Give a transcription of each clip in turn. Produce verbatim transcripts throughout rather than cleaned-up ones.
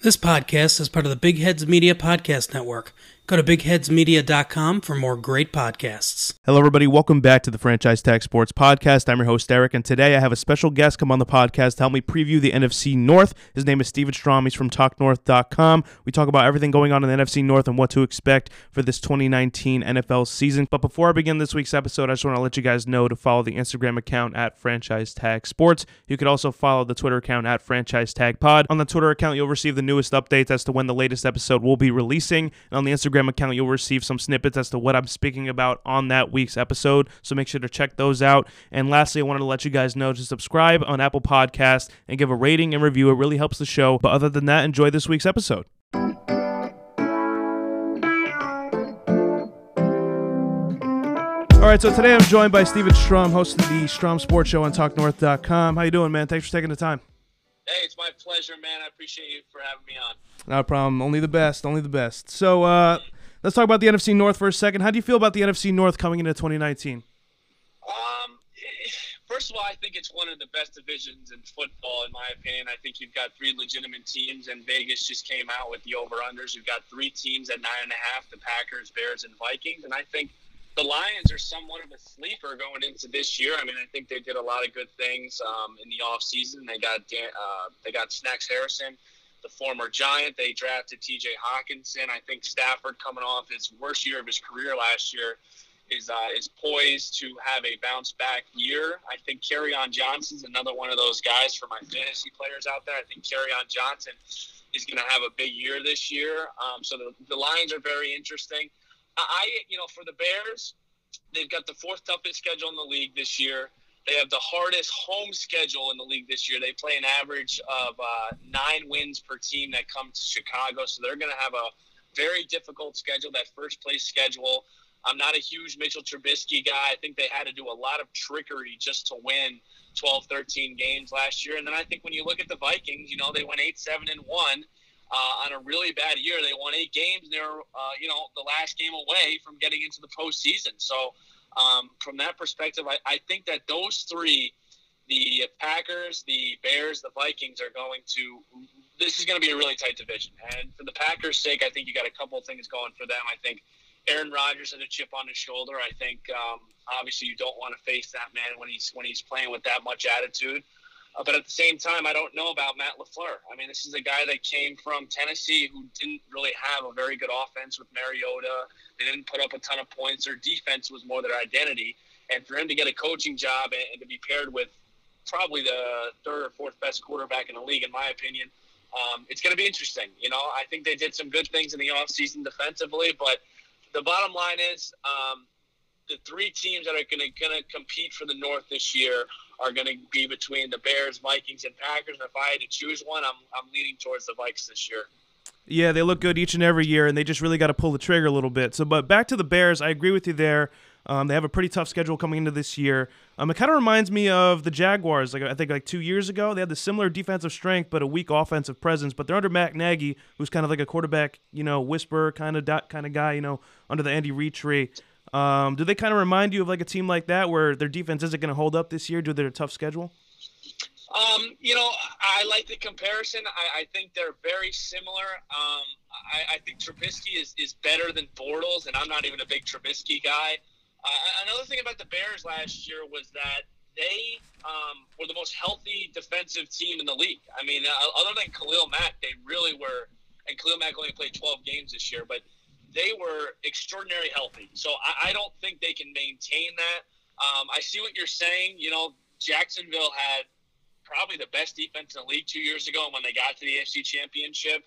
This podcast is part of the Big Heads Media Podcast Network. Go to big heads media dot com for more great podcasts. Hello, everybody. Welcome back to the Franchise Tag Sports Podcast. I'm your host, Eric, and today I have a special guest come on the podcast to help me preview the N F C North. His name is Steven Strom. He's from talk north dot com. We talk about everything going on in the N F C North and what to expect for this twenty nineteen N F L season. But before I begin this week's episode, I just want to let you guys know to follow the Instagram account at Franchise Tag Sports. You could also follow the Twitter account at Franchise Tag Pod. On the Twitter account, you'll receive the newest updates as to when the latest episode will be releasing. And on the Instagram account, you'll receive some snippets as to what I'm speaking about on that week's episode, so make sure to check those out. And lastly, I wanted to let you guys know to subscribe on Apple Podcasts and give a rating and review. It really helps the show. But other than that, enjoy this week's episode. All right, so today I'm joined by Steven Strom, host of the Strom Sports Show on talk north dot com. How you doing, man? Thanks for taking the time. Hey, it's my pleasure, man. I appreciate you for having me on. No problem. Only the best. Only the best. So uh, let's talk about the N F C North for a second. How do you feel about the N F C North coming into twenty nineteen? Um, first of all, I think it's one of the best divisions in football, in my opinion. I think you've got three legitimate teams, and Vegas just came out with the over-unders. You've got three teams at nine and a half, the Packers, Bears, and Vikings, and I think the Lions are somewhat of a sleeper going into this year. I mean, I think they did a lot of good things um, in the offseason. They got uh, they got Snacks Harrison, the former Giant. They drafted T J Hockenson. I think Stafford, coming off his worst year of his career last year, is uh, is poised to have a bounce-back year. I think Kerryon Johnson's another one of those guys for my fantasy players out there. I think Kerryon Johnson is going to have a big year this year. Um, so the, the Lions are very interesting. I, you know, for the Bears, they've got the fourth toughest schedule in the league this year. They have the hardest home schedule in the league this year. They play an average of uh, nine wins per team that come to Chicago, so they're going to have a very difficult schedule, that first-place schedule. I'm not a huge Mitchell Trubisky guy. I think they had to do a lot of trickery just to win twelve, thirteen games last year. And then I think when you look at the Vikings, you know, they went eight, seven, and one. Uh, on a really bad year, they won eight games. And they're, uh, you know, the last game away from getting into the postseason. So, um, from that perspective, I, I think that those three, the Packers, the Bears, the Vikings, are going to – this is going to be a really tight division. And for the Packers' sake, I think you got a couple of things going for them. I think Aaron Rodgers had a chip on his shoulder. I think, um, obviously, you don't want to face that man when he's when he's playing with that much attitude. Uh, but at the same time, I don't know about Matt LaFleur. I mean, this is a guy that came from Tennessee who didn't really have a very good offense with Mariota. They didn't put up a ton of points. Their defense was more their identity. And for him to get a coaching job and, and to be paired with probably the third or fourth best quarterback in the league, in my opinion, um, it's going to be interesting. You know, I think they did some good things in the offseason defensively. But the bottom line is um, the three teams that are going to compete for the North this year are going to be between the Bears, Vikings, and Packers. And if I had to choose one, I'm I'm leaning towards the Vikes this year. Yeah, they look good each and every year, and they just really got to pull the trigger a little bit. So, but back to the Bears, I agree with you there. Um, they have a pretty tough schedule coming into this year. Um, it kind of reminds me of the Jaguars. Like I think like two years ago, they had the similar defensive strength but a weak offensive presence. But they're under Matt Nagy, who's kind of like a quarterback, you know, whisperer kind of dot, kind of guy, you know, under the Andy Reid tree. Um, do they kind of remind you of like a team like that where their defense isn't going to hold up this year due to their tough schedule? Um, you know, I like the comparison. I, I think they're very similar. Um, I, I think Trubisky is, is better than Bortles, and I'm not even a big Trubisky guy. Uh, another thing about the Bears last year was that they um, were the most healthy defensive team in the league. I mean, other than Khalil Mack, they really were, and Khalil Mack only played twelve games this year, but they were extraordinarily healthy. So I, I don't think they can maintain that. Um, I see what you're saying. You know, Jacksonville had probably the best defense in the league two years ago when they got to the A F C Championship.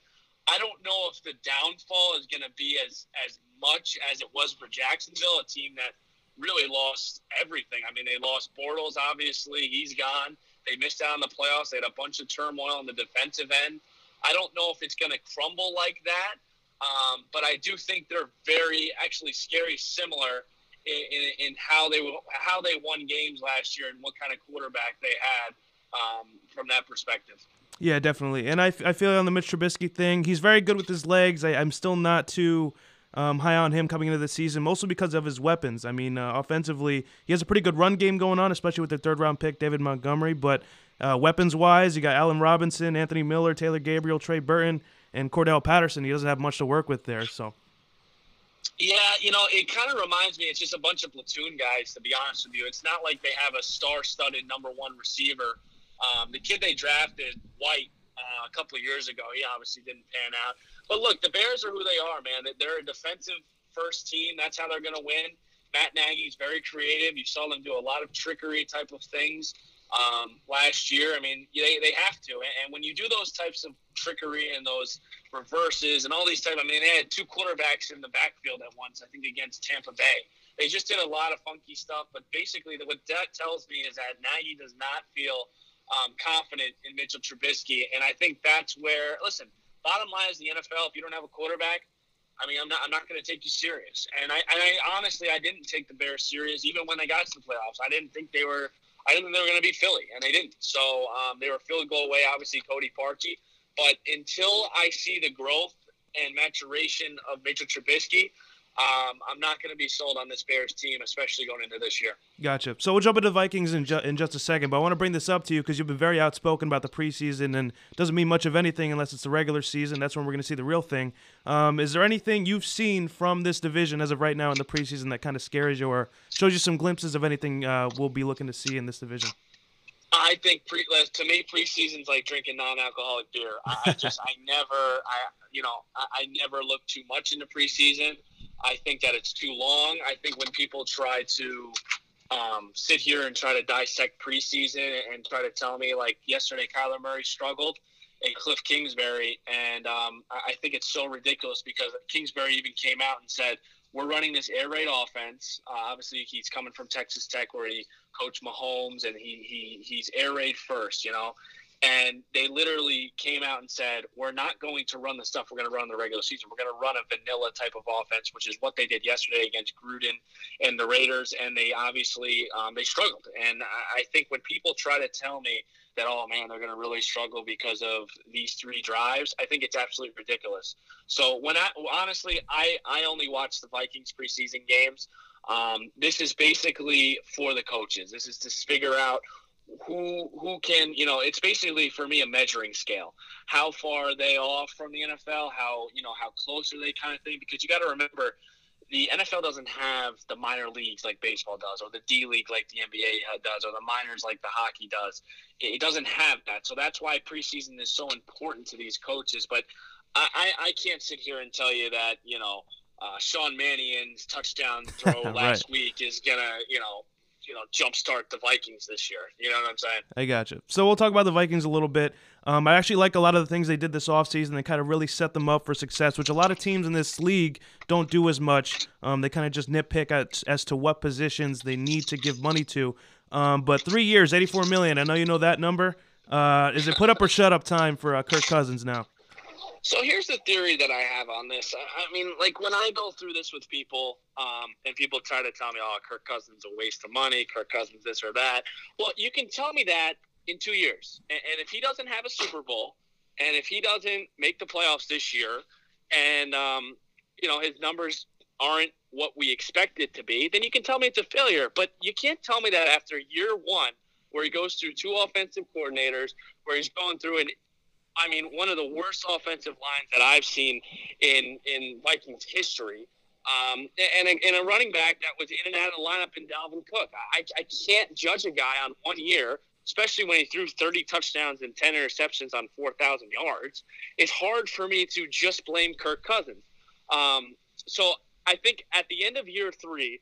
I don't know if the downfall is going to be as, as much as it was for Jacksonville, a team that really lost everything. I mean, they lost Bortles, obviously. He's gone. They missed out on the playoffs. They had a bunch of turmoil on the defensive end. I don't know if it's going to crumble like that. Um, but I do think they're very, actually, scary similar in, in, in how they how they won games last year and what kind of quarterback they had um, from that perspective. Yeah, definitely. And I, I feel on the Mitch Trubisky thing, he's very good with his legs. I, I'm still not too um, high on him coming into the season, mostly because of his weapons. I mean, uh, offensively, he has a pretty good run game going on, especially with their third-round pick, David Montgomery. But uh, weapons-wise, you got Allen Robinson, Anthony Miller, Taylor Gabriel, Trey Burton. and Cordell Patterson, he doesn't have much to work with there. So, yeah, you know, it kind of reminds me, it's just a bunch of platoon guys, to be honest with you. It's not like they have a star-studded number one receiver. Um, the kid they drafted, White, uh, a couple of years ago, he obviously didn't pan out. But look, the Bears are who they are, man. They're a defensive first team. That's how they're going to win. Matt Nagy's very creative. You saw them do a lot of trickery type of things um, last year. I mean, they, they have to. And when you do those types of trickery and those reverses and all these types, I mean, they had two quarterbacks in the backfield at once, I think, against Tampa Bay. They just did a lot of funky stuff. But basically what that tells me is that Nagy does not feel um, confident in Mitchell Trubisky. And I think that's where, listen, bottom line is the N F L, if you don't have a quarterback, I mean, I'm not. I'm not going to take you serious. And I, and I honestly, I didn't take the Bears serious even when they got to the playoffs. I didn't think they were. I didn't think they were going to be Philly, and they didn't. So um, they were field goal away, obviously, Cody Parkey. But until I see the growth and maturation of Mitchell Trubisky, um, I'm not going to be sold on this Bears team, especially going into this year. Gotcha. So we'll jump into Vikings in, ju- in just a second, but I want to bring this up to you because you've been very outspoken about the preseason, and it doesn't mean much of anything unless it's the regular season. That's when we're going to see the real thing. Um, is there anything you've seen from this division as of right now in the preseason that kind of scares you or shows you some glimpses of anything uh, we'll be looking to see in this division? I think pre- to me, preseason's like drinking non-alcoholic beer. I just, I never, I you know, I, I never look too much into preseason. I think that it's too long. I think when people try to um, sit here and try to dissect preseason and try to tell me, like yesterday, Kyler Murray struggled and Kliff Kingsbury, and um, I think it's so ridiculous because Kingsbury even came out and said, we're running this air raid offense. Uh, obviously, he's coming from Texas Tech where he coached Mahomes, and he he he's air raid first, you know. And they literally came out and said, we're not going to run the stuff we're going to run in the regular season. We're going to run a vanilla type of offense, which is what they did yesterday against Gruden and the Raiders. And they obviously um, they struggled. And I think when people try to tell me that, oh, man, they're going to really struggle because of these three drives, I think it's absolutely ridiculous. So when I honestly, I, I only watch the Vikings preseason games. Um, this is basically for the coaches. This is to figure out who who can, you know, it's basically for me a measuring scale. How far are they off from the N F L? How, you know, how close are they kind of thing? Because you got to remember, the N F L doesn't have the minor leagues like baseball does, or the D League like the N B A does, or the minors like the hockey does. It doesn't have that. So that's why preseason is so important to these coaches. But I, I, I can't sit here and tell you that, you know, uh, Sean Mannion's touchdown throw right. last week is going to, you know, you know, jumpstart the Vikings this year. You know what I'm saying? I got you. So we'll talk about the Vikings a little bit. Um, I actually like a lot of the things they did this offseason. They kind of really set them up for success, which a lot of teams in this league don't do as much. Um, they kind of just nitpick at, as to what positions they need to give money to. Um, but three years, eighty-four million dollars. I know you know that number. Uh, is it put up or shut up time for uh, Kirk Cousins now? So here's the theory that I have on this. I mean, like when I go through this with people um, and people try to tell me, oh, Kirk Cousins is a waste of money, Kirk Cousins this or that. Well, you can tell me that in two years. And, and if he doesn't have a Super Bowl and if he doesn't make the playoffs this year and, um, you know, his numbers aren't what we expect it to be, then you can tell me it's a failure. But you can't tell me that after year one where he goes through two offensive coordinators, where he's going through an I mean, one of the worst offensive lines that I've seen in, in Vikings history. Um, and, a, and a running back that was in and out of the lineup in Dalvin Cook. I, I can't judge a guy on one year, especially when he threw thirty touchdowns and ten interceptions on four thousand yards. It's hard for me to just blame Kirk Cousins. Um, so I think at the end of year three,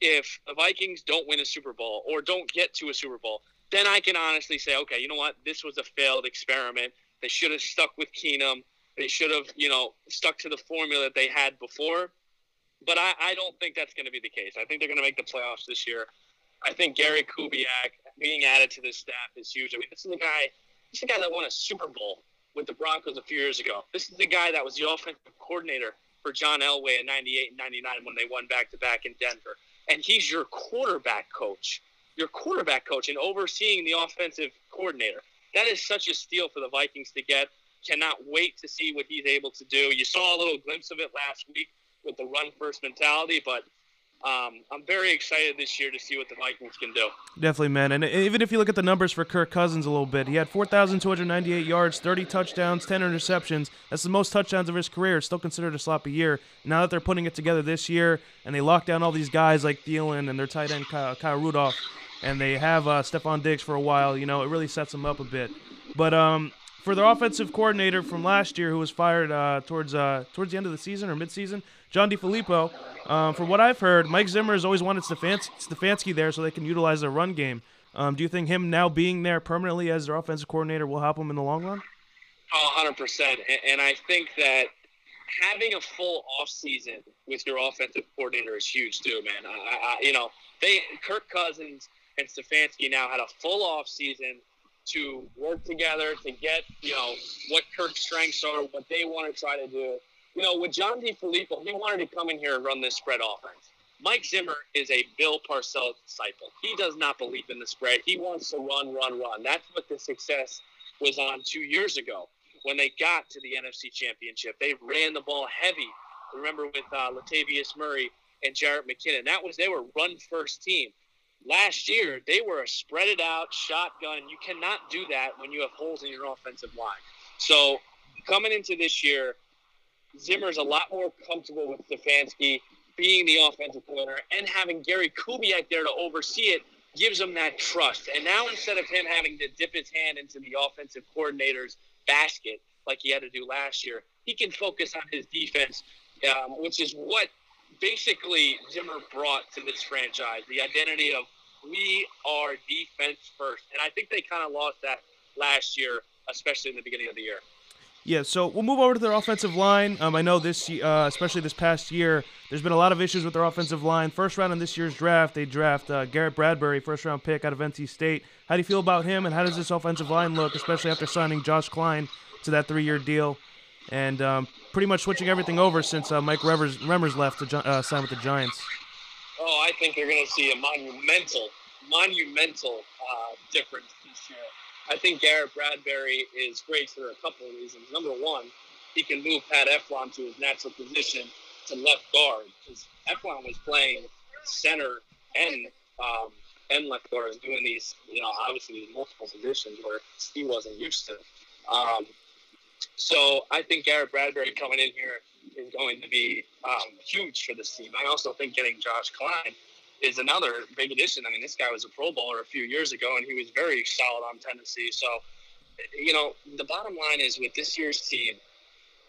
if the Vikings don't win a Super Bowl or don't get to a Super Bowl, then I can honestly say, okay, you know what? This was a failed experiment. They should have stuck with Keenum. They should have, you know, stuck to the formula that they had before. But I, I don't think that's going to be the case. I think they're going to make the playoffs this year. I think Gary Kubiak being added to this staff is huge. I mean, this is the guy, this is the guy that won a Super Bowl with the Broncos a few years ago. This is the guy that was the offensive coordinator for John Elway in ninety-eight and ninety-nine when they won back-to-back in Denver. And he's your quarterback coach, your quarterback coach and overseeing the offensive coordinator. That is such a steal for the Vikings to get. Cannot wait to see what he's able to do. You saw a little glimpse of it last week with the run-first mentality, but Um, I'm very excited this year to see what the Vikings can do. Definitely, man. And even if you look at the numbers for Kirk Cousins a little bit, he had four thousand two hundred ninety-eight yards, thirty touchdowns, ten interceptions. That's the most touchdowns of his career. It's still considered a sloppy year. Now that they're putting it together this year, and they lock down all these guys like Thielen and their tight end Kyle, Kyle Rudolph, and they have uh, Stephon Diggs for a while, you know, it really sets them up a bit. But um, for their offensive coordinator from last year, who was fired uh, towards uh, towards the end of the season or midseason, John DiFilippo, um, from what I've heard, Mike Zimmer has always wanted Stefans- Stefanski there so they can utilize their run game. Um, do you think him now being there permanently as their offensive coordinator will help them in the long run? Oh, one hundred percent. And I think that having a full offseason with your offensive coordinator is huge too, man. I, I, you know, they Kirk Cousins and Stefanski now had a full offseason to work together to get, you know, what Kirk's strengths are, what they want to try to do. You know, with John DiFilippo, he wanted to come in here and run this spread offense. Mike Zimmer is a Bill Parcells disciple. He does not believe in the spread. He wants to run, run, run. That's what the success was on two years ago when they got to the N F C Championship. They ran the ball heavy. Remember with uh, Latavius Murray and Jarrett McKinnon. That was, they were run-first team. Last year, they were a spread-it-out shotgun. You cannot do that when you have holes in your offensive line. So coming into this year, Zimmer's a lot more comfortable with Stefanski being the offensive coordinator, and having Gary Kubiak there to oversee it gives him that trust. And now instead of him having to dip his hand into the offensive coordinator's basket like he had to do last year, he can focus on his defense, um, which is what basically Zimmer brought to this franchise, the identity of we are defense first. And I think they kind of lost that last year, especially in the beginning of the year. Yeah, so we'll move over to their offensive line. Um, I know this, uh, especially this past year, there's been a lot of issues with their offensive line. First round in this year's draft, they draft uh, Garrett Bradbury, first-round pick out of N C State. How do you feel about him, and how does this offensive line look, especially after signing Josh Klein to that three-year deal and um, pretty much switching everything over since uh, Mike Remmers, Remmers left to uh, sign with the Giants? Oh, I think you're going to see a monumental, monumental uh, difference this year. I think Garrett Bradbury is great for a couple of reasons. Number one, he can move Pat Eflon to his natural position to left guard, because Eflon was playing center and um, and left guard, was doing these, you know, obviously multiple positions where he wasn't used to. Um, so I think Garrett Bradbury coming in here is going to be um, huge for this team. I also think getting Josh Klein is another big addition. I mean, this guy was a Pro Bowler a few years ago, and he was very solid on Tennessee. So, you know, the bottom line is with this year's team,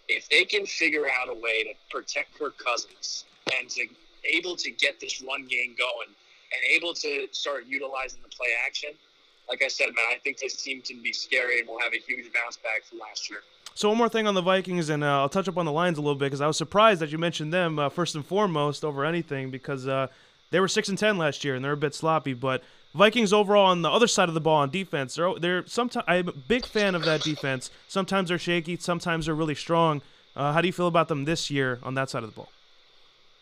if they can figure out a way to protect Kirk Cousins and to able to get this run game going and able to start utilizing the play action, like I said, man, I think this team can be scary and will have a huge bounce back from last year. So one more thing on the Vikings, and uh, I'll touch up on the Lions a little bit, because I was surprised that you mentioned them uh, first and foremost over anything, because uh, – they were six and ten last year, and they're a bit sloppy. But Vikings overall on the other side of the ball on defense, they're, they're sometimes, I'm a big fan of that defense. Sometimes they're shaky, sometimes they're really strong. Uh, how do you feel about them this year on that side of the ball?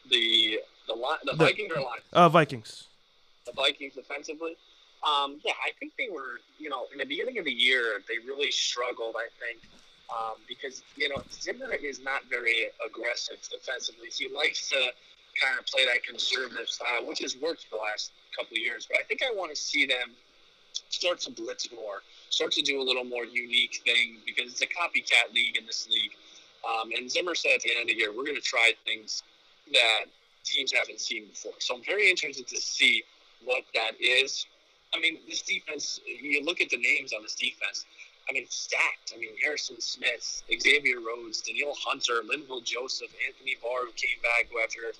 The the, the, the Vikings or Lions? Uh, Vikings. The Vikings defensively? Um, yeah, I think they were, you know, in the beginning of the year, they really struggled, I think, um, because, you know, Zimmer is not very aggressive defensively. He likes to kind of play that conservative style, which has worked for the last couple of years. But I think I want to see them start to blitz more, start to do a little more unique thing, because it's a copycat league in this league. Um, and Zimmer said at the end of the year, we're going to try things that teams haven't seen before. So I'm very interested to see what that is. I mean, this defense, you look at the names on this defense, I mean, stacked. I mean, Harrison Smith, Xavier Rhodes, Daniil Hunter, Linville Joseph, Anthony Barr, who came back, who after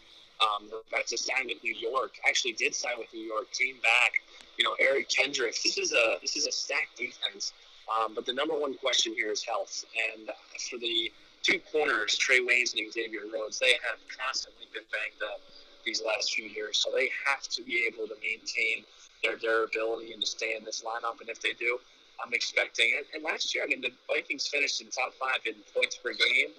Um, that's a sign with New York. Actually, did sign with New York. Came back. You know, Eric Kendrick. This is a this is a stacked defense. Um, but the number one question here is health. And for the two corners, Trey Waynes and Xavier Rhodes, they have constantly been banged up these last few years. So they have to be able to maintain their durability and to stay in this lineup. And if they do, I'm expecting it. And last year, I mean, the Vikings finished in top five in points per game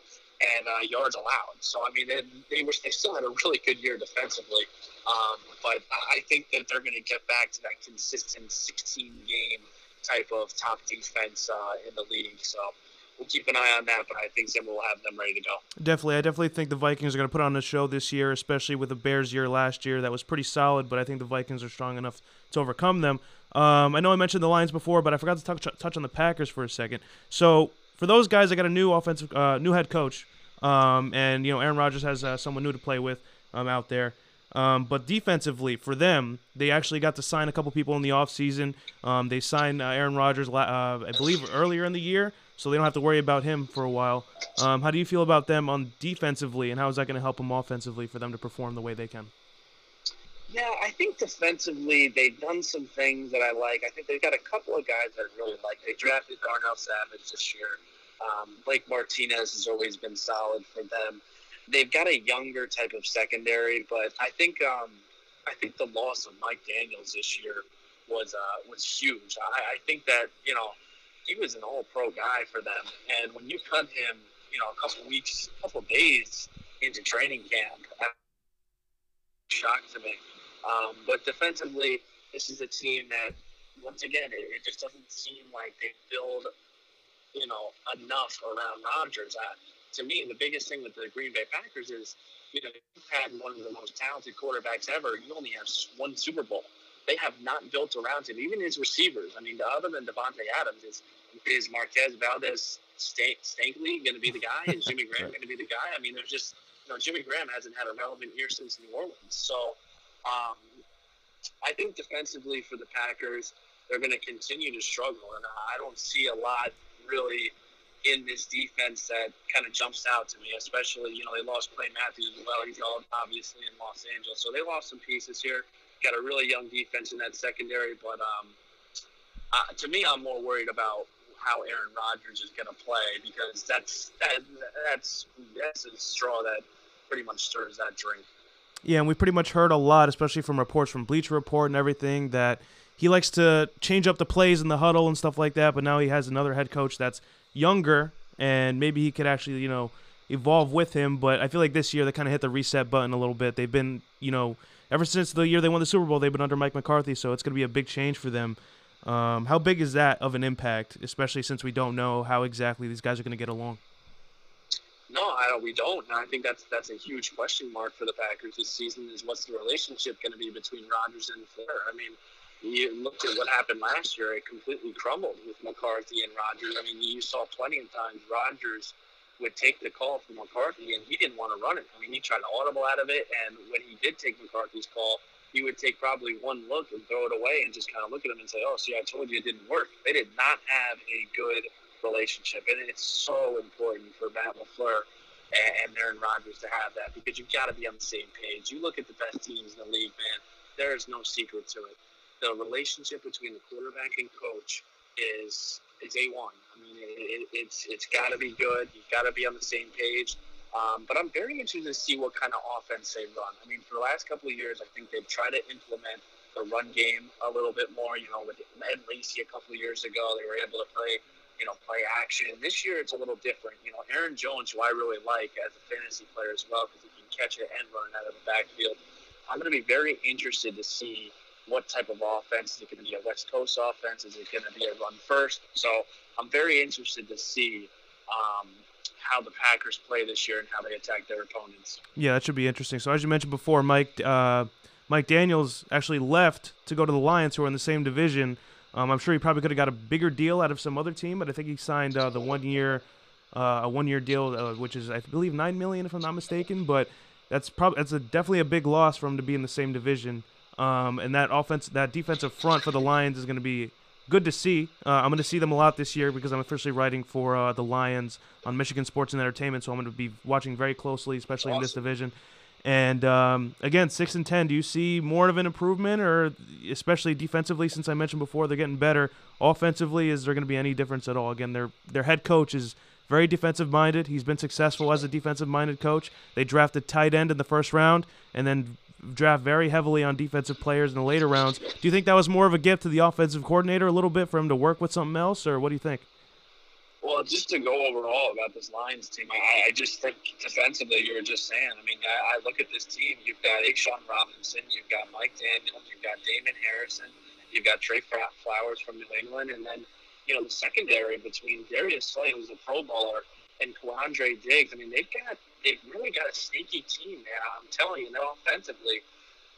and uh, yards allowed. So, I mean, they they, were, they still had a really good year defensively. Um, but I think that they're going to get back to that consistent sixteen-game type of top defense uh, in the league. So we'll keep an eye on that, but I think Zimmer will have them ready to go. Definitely. I definitely think the Vikings are going to put on a show this year, especially with the Bears year last year. That was pretty solid, but I think the Vikings are strong enough to overcome them. Um, I know I mentioned the Lions before, but I forgot to touch, touch on the Packers for a second. So for those guys, I got a new offensive, uh, new head coach, um, and you know Aaron Rodgers has uh, someone new to play with um, out there. Um, but defensively, for them, they actually got to sign a couple people in the offseason. Um, they signed uh, Aaron Rodgers, uh, I believe, earlier in the year, so they don't have to worry about him for a while. Um, how do you feel about them on defensively, and how is that going to help them offensively for them to perform the way they can? Yeah, I think defensively they've done some things that I like. I think they've got a couple of guys that I really like. They drafted Darnell Savage this year. Um, Blake Martinez has always been solid for them. They've got a younger type of secondary, but I think um, I think the loss of Mike Daniels this year was uh, was huge. I, I think that, you know, he was an all-pro guy for them, and when you cut him, you know, a couple weeks, a couple days into training camp, that was a shock to me. Um, but defensively, this is a team that, once again, it, it just doesn't seem like they build, you know, enough around Rodgers. I, To me, the biggest thing with the Green Bay Packers is, you know, you've had one of the most talented quarterbacks ever. You only have one Super Bowl. They have not built around him, even his receivers. I mean, other than Devontae Adams, is is Marquez Valdez Stankley going to be the guy? Is Jimmy Graham going to be the guy? I mean, there's just, you know, Jimmy Graham hasn't had a relevant year since New Orleans. So um, I think defensively for the Packers, they're going to continue to struggle, and I don't see a lot really – in this defense that kind of jumps out to me, especially, you know, they lost Clay Matthews as well. He's all obviously in Los Angeles. So they lost some pieces here. Got a really young defense in that secondary. But um, uh, to me, I'm more worried about how Aaron Rodgers is going to play, because that's, that, that's, that's a straw that pretty much stirs that drink. Yeah, and we pretty much heard a lot, especially from reports from Bleacher Report and everything, that he likes to change up the plays in the huddle and stuff like that, but now he has another head coach that's younger, and maybe he could actually, you know, evolve with him. But I feel like this year they kind of hit the reset button a little bit. They've been, you know, ever since the year they won the Super Bowl, they've been under Mike McCarthy, so it's going to be a big change for them. Um, how big is that of an impact, especially since we don't know how exactly these guys are going to get along? No, I, we don't. And I think that's that's a huge question mark for the Packers this season, is what's the relationship going to be between Rodgers and Flair? I mean, you looked at what happened last year. It completely crumbled with McCarthy and Rodgers. I mean, you saw plenty of times Rodgers would take the call from McCarthy, and he didn't want to run it. I mean, he tried to audible out of it, and when he did take McCarthy's call, he would take probably one look and throw it away and just kind of look at him and say, oh, see, I told you it didn't work. They did not have a good relationship, and it's so important for Matt LaFleur and Aaron Rodgers to have that, because you've got to be on the same page. You look at the best teams in the league, man, there is no secret to it. The relationship between the quarterback and coach is is A one. I mean, it, it, it's it's got to be good. You've got to be on the same page. Um, but I'm very interested to see what kind of offense they run. I mean, for the last couple of years, I think they've tried to implement the run game a little bit more. You know, with Ed Lacy a couple of years ago, they were able to play, you know, play action. This year, it's a little different. You know, Aaron Jones, who I really like as a fantasy player as well, because he can catch it and run out of the backfield. I'm going to be very interested to see what type of offense. Is it going to be a West Coast offense? Is it going to be a run first? So I'm very interested to see um, how the Packers play this year and how they attack their opponents. Yeah, that should be interesting. So as you mentioned before, Mike uh, Mike Daniels actually left to go to the Lions, who are in the same division. Um, I'm sure he probably could have got a bigger deal out of some other team, but I think he signed uh, the one-year uh, a one-year deal, uh, which is I believe nine million, if I'm not mistaken. But that's probably that's a, definitely a big loss for him to be in the same division. Um, and that offense, that defensive front for the Lions is going to be good to see. Uh, I'm going to see them a lot this year because I'm officially writing for uh, the Lions on Michigan Sports and Entertainment, so I'm going to be watching very closely, especially awesome. In this division. And um, again, six and ten. Do you see more of an improvement, or especially defensively, since I mentioned before they're getting better? Offensively, is there going to be any difference at all? Again, their their head coach is very defensive-minded. He's been successful as a defensive-minded coach. They drafted tight end in the first round, and then draft very heavily on defensive players in the later rounds. Do you think that was more of a gift to the offensive coordinator a little bit for him to work with something else, or what do you think? Well, just to go overall about this Lions team, I, I just think defensively you were just saying, I mean, I, I look at this team, you've got A'Shaun Robinson, you've got Mike Daniels, you've got Damon Harrison, you've got Trey Flowers from New England, and then you know, the secondary between Darius Slay, who's a Pro Bowler, and Quandre Diggs. I mean, they've got they've really got a sneaky team, man. I'm telling you, now offensively,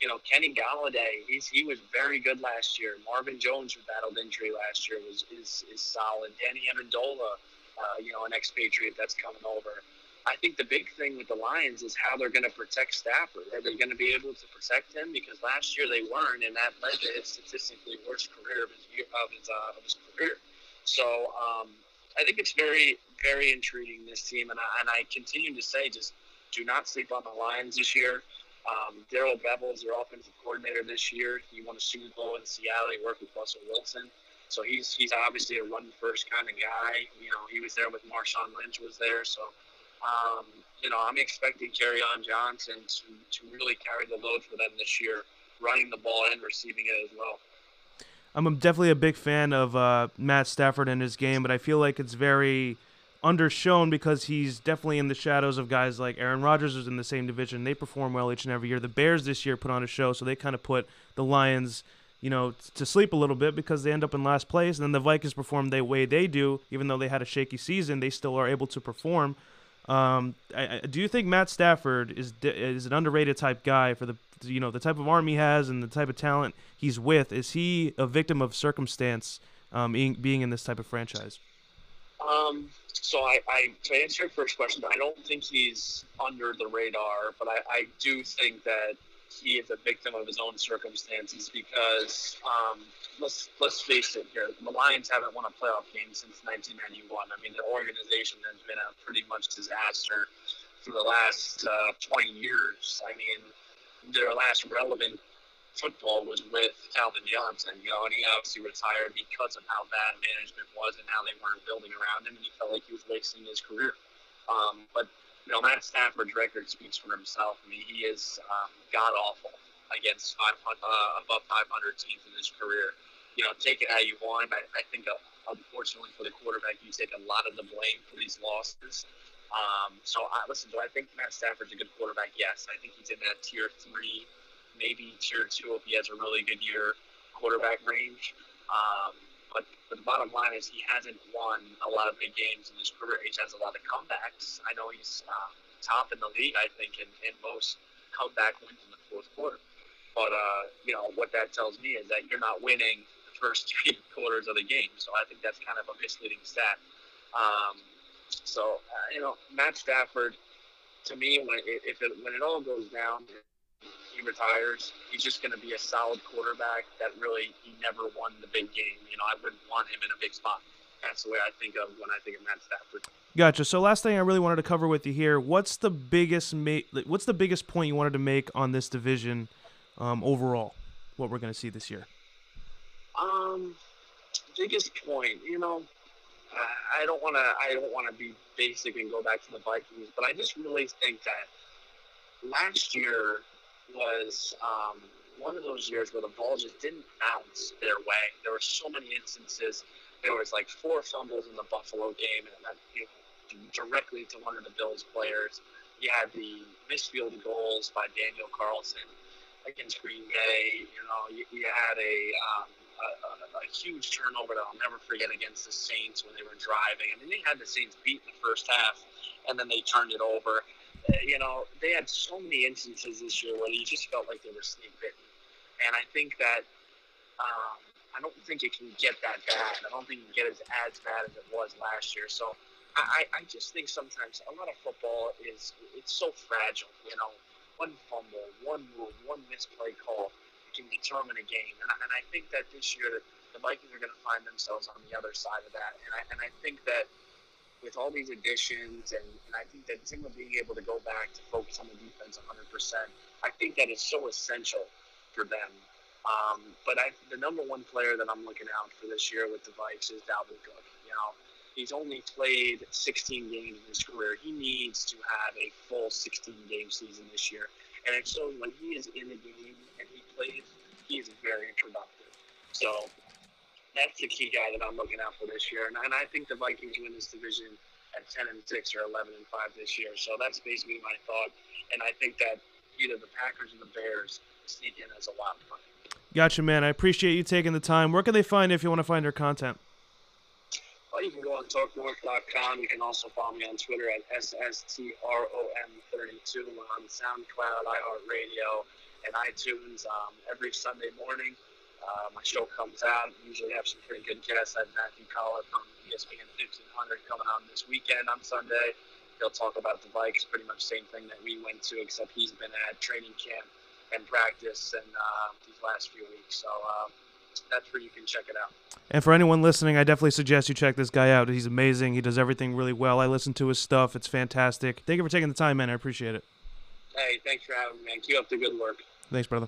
you know, Kenny Galladay, he's he was very good last year. Marvin Jones, who battled injury last year, was is is solid. Danny Amendola, uh, you know, an expatriate that's coming over. I think the big thing with the Lions is how they're going to protect Stafford. Are they going to be able to protect him? Because last year they weren't, and that led to his statistically worst career of his year, of his, uh, of his career. So um, I think it's very, very intriguing, this team. And I, and I continue to say, just do not sleep on the Lions this year. Um, Darrell Bevels, their offensive coordinator this year, he won a Super Bowl in Seattle. He worked with Russell Wilson. So he's he's obviously a run-first kind of guy. You know, he was there with Marshawn Lynch was there, so... Um, you know, I'm expecting Kerryon Johnson to, to really carry the load for them this year, running the ball and receiving it as well. I'm definitely a big fan of uh, Matt Stafford and his game, but I feel like it's very undershown because he's definitely in the shadows of guys like Aaron Rodgers, who's in the same division. They perform well each and every year. The Bears this year put on a show, so they kind of put the Lions, you know, to sleep a little bit because they end up in last place. And then the Vikings perform the way they do, even though they had a shaky season, they still are able to perform. Um, I, I, do you think Matt Stafford is is an underrated type guy for the you know the type of arm he has and the type of talent he's with? Is he a victim of circumstance um, being, being in this type of franchise? Um, so I, I to answer your first question, I don't think he's under the radar, but I, I do think that he is a victim of his own circumstances because um, let's let's face it here, the Lions haven't won a playoff game since nineteen ninety-one. I mean, their organization has been a pretty much disaster for the last uh, twenty years. I mean, their last relevant football was with Calvin Johnson, you know, and he obviously retired because of how bad management was and how they weren't building around him, and he felt like he was wasting his career. Um, but You know, Matt Stafford's record speaks for himself. I mean, he is um, god-awful against five hundred, uh, above five hundred teams in his career. You know, take it how you want. I, I think, uh, unfortunately, for the quarterback, you take a lot of the blame for these losses. Um, so, I, listen, do I think Matt Stafford's a good quarterback? Yes. I think he's in that tier three, maybe tier two if he has a really good year quarterback range. Um, But, but the bottom line is he hasn't won a lot of big games in his career. He has a lot of comebacks. I know he's uh, top in the league, I think, in, in most comeback wins in the fourth quarter. But, uh, you know, what that tells me is that you're not winning the first three quarters of the game. So I think that's kind of a misleading stat. Um, so, uh, you know, Matt Stafford, to me, when it, if it, when it all goes down, he retires, he's just going to be a solid quarterback that really he never won the big game. You know, I wouldn't want him in a big spot. That's the way I think of when I think of Matt Stafford. Gotcha. So last thing I really wanted to cover with you here, what's the biggest ma- what's the biggest point you wanted to make on this division um, overall, what we're going to see this year? Um, biggest point, you know, I don't want to I don't want to be basic and go back to the Vikings, but I just really think that last year – was um, one of those years where the ball just didn't bounce their way. There were so many instances. There was like four fumbles in the Buffalo game, and that, you know, directly to one of the Bills players. You had the missed field goals by Daniel Carlson against Green Bay. You know, you, you had a, um, a, a, a huge turnover that I'll never forget against the Saints when they were driving. I mean, they had the Saints beat in the first half, and then they turned it over. You know, they had so many instances this year where you just felt like they were sneak bitten. And I think that, um, I don't think it can get that bad. I don't think it can get as, as bad as it was last year. So I, I just think sometimes a lot of football is, it's so fragile. You know, one fumble, one move, one misplay call can determine a game. And I, and I think that this year the Vikings are going to find themselves on the other side of that. And I, and I think that, with all these additions, and, and I think that Zimmer being able to go back to focus on the defense one hundred percent, I think that is so essential for them. Um, but I, the number one player that I'm looking out for this year with the Vikes is Dalvin Cook. You know, he's only played sixteen games in his career. He needs to have a full sixteen-game season this year. And so when he is in the game and he plays, he is very productive. So that's the key guy that I'm looking out for this year. And, and I think the Vikings win this division at ten and six or eleven and five this year. So that's basically my thought. And I think that either the Packers or the Bears sneak in as a wild card. Gotcha, man. I appreciate you taking the time. Where can they find you if you want to find their content? You can go on Talk North dot com. You can also follow me on Twitter at S S T R O M thirty-two. We're on SoundCloud, iHeartRadio, and iTunes um, every Sunday morning. Uh, my show comes out. Usually have some pretty good guests. I have Matthew Collar from E S P N fifteen hundred coming on this weekend on Sunday. He'll talk about the Vikes, pretty much same thing that we went to, except he's been at training camp and practice and uh, these last few weeks. So uh, that's where you can check it out. And for anyone listening, I definitely suggest you check this guy out. He's amazing. He does everything really well. I listen to his stuff. It's fantastic. Thank you for taking the time, man. I appreciate it. Hey, thanks for having me, man. Keep up the good work. Thanks, brother.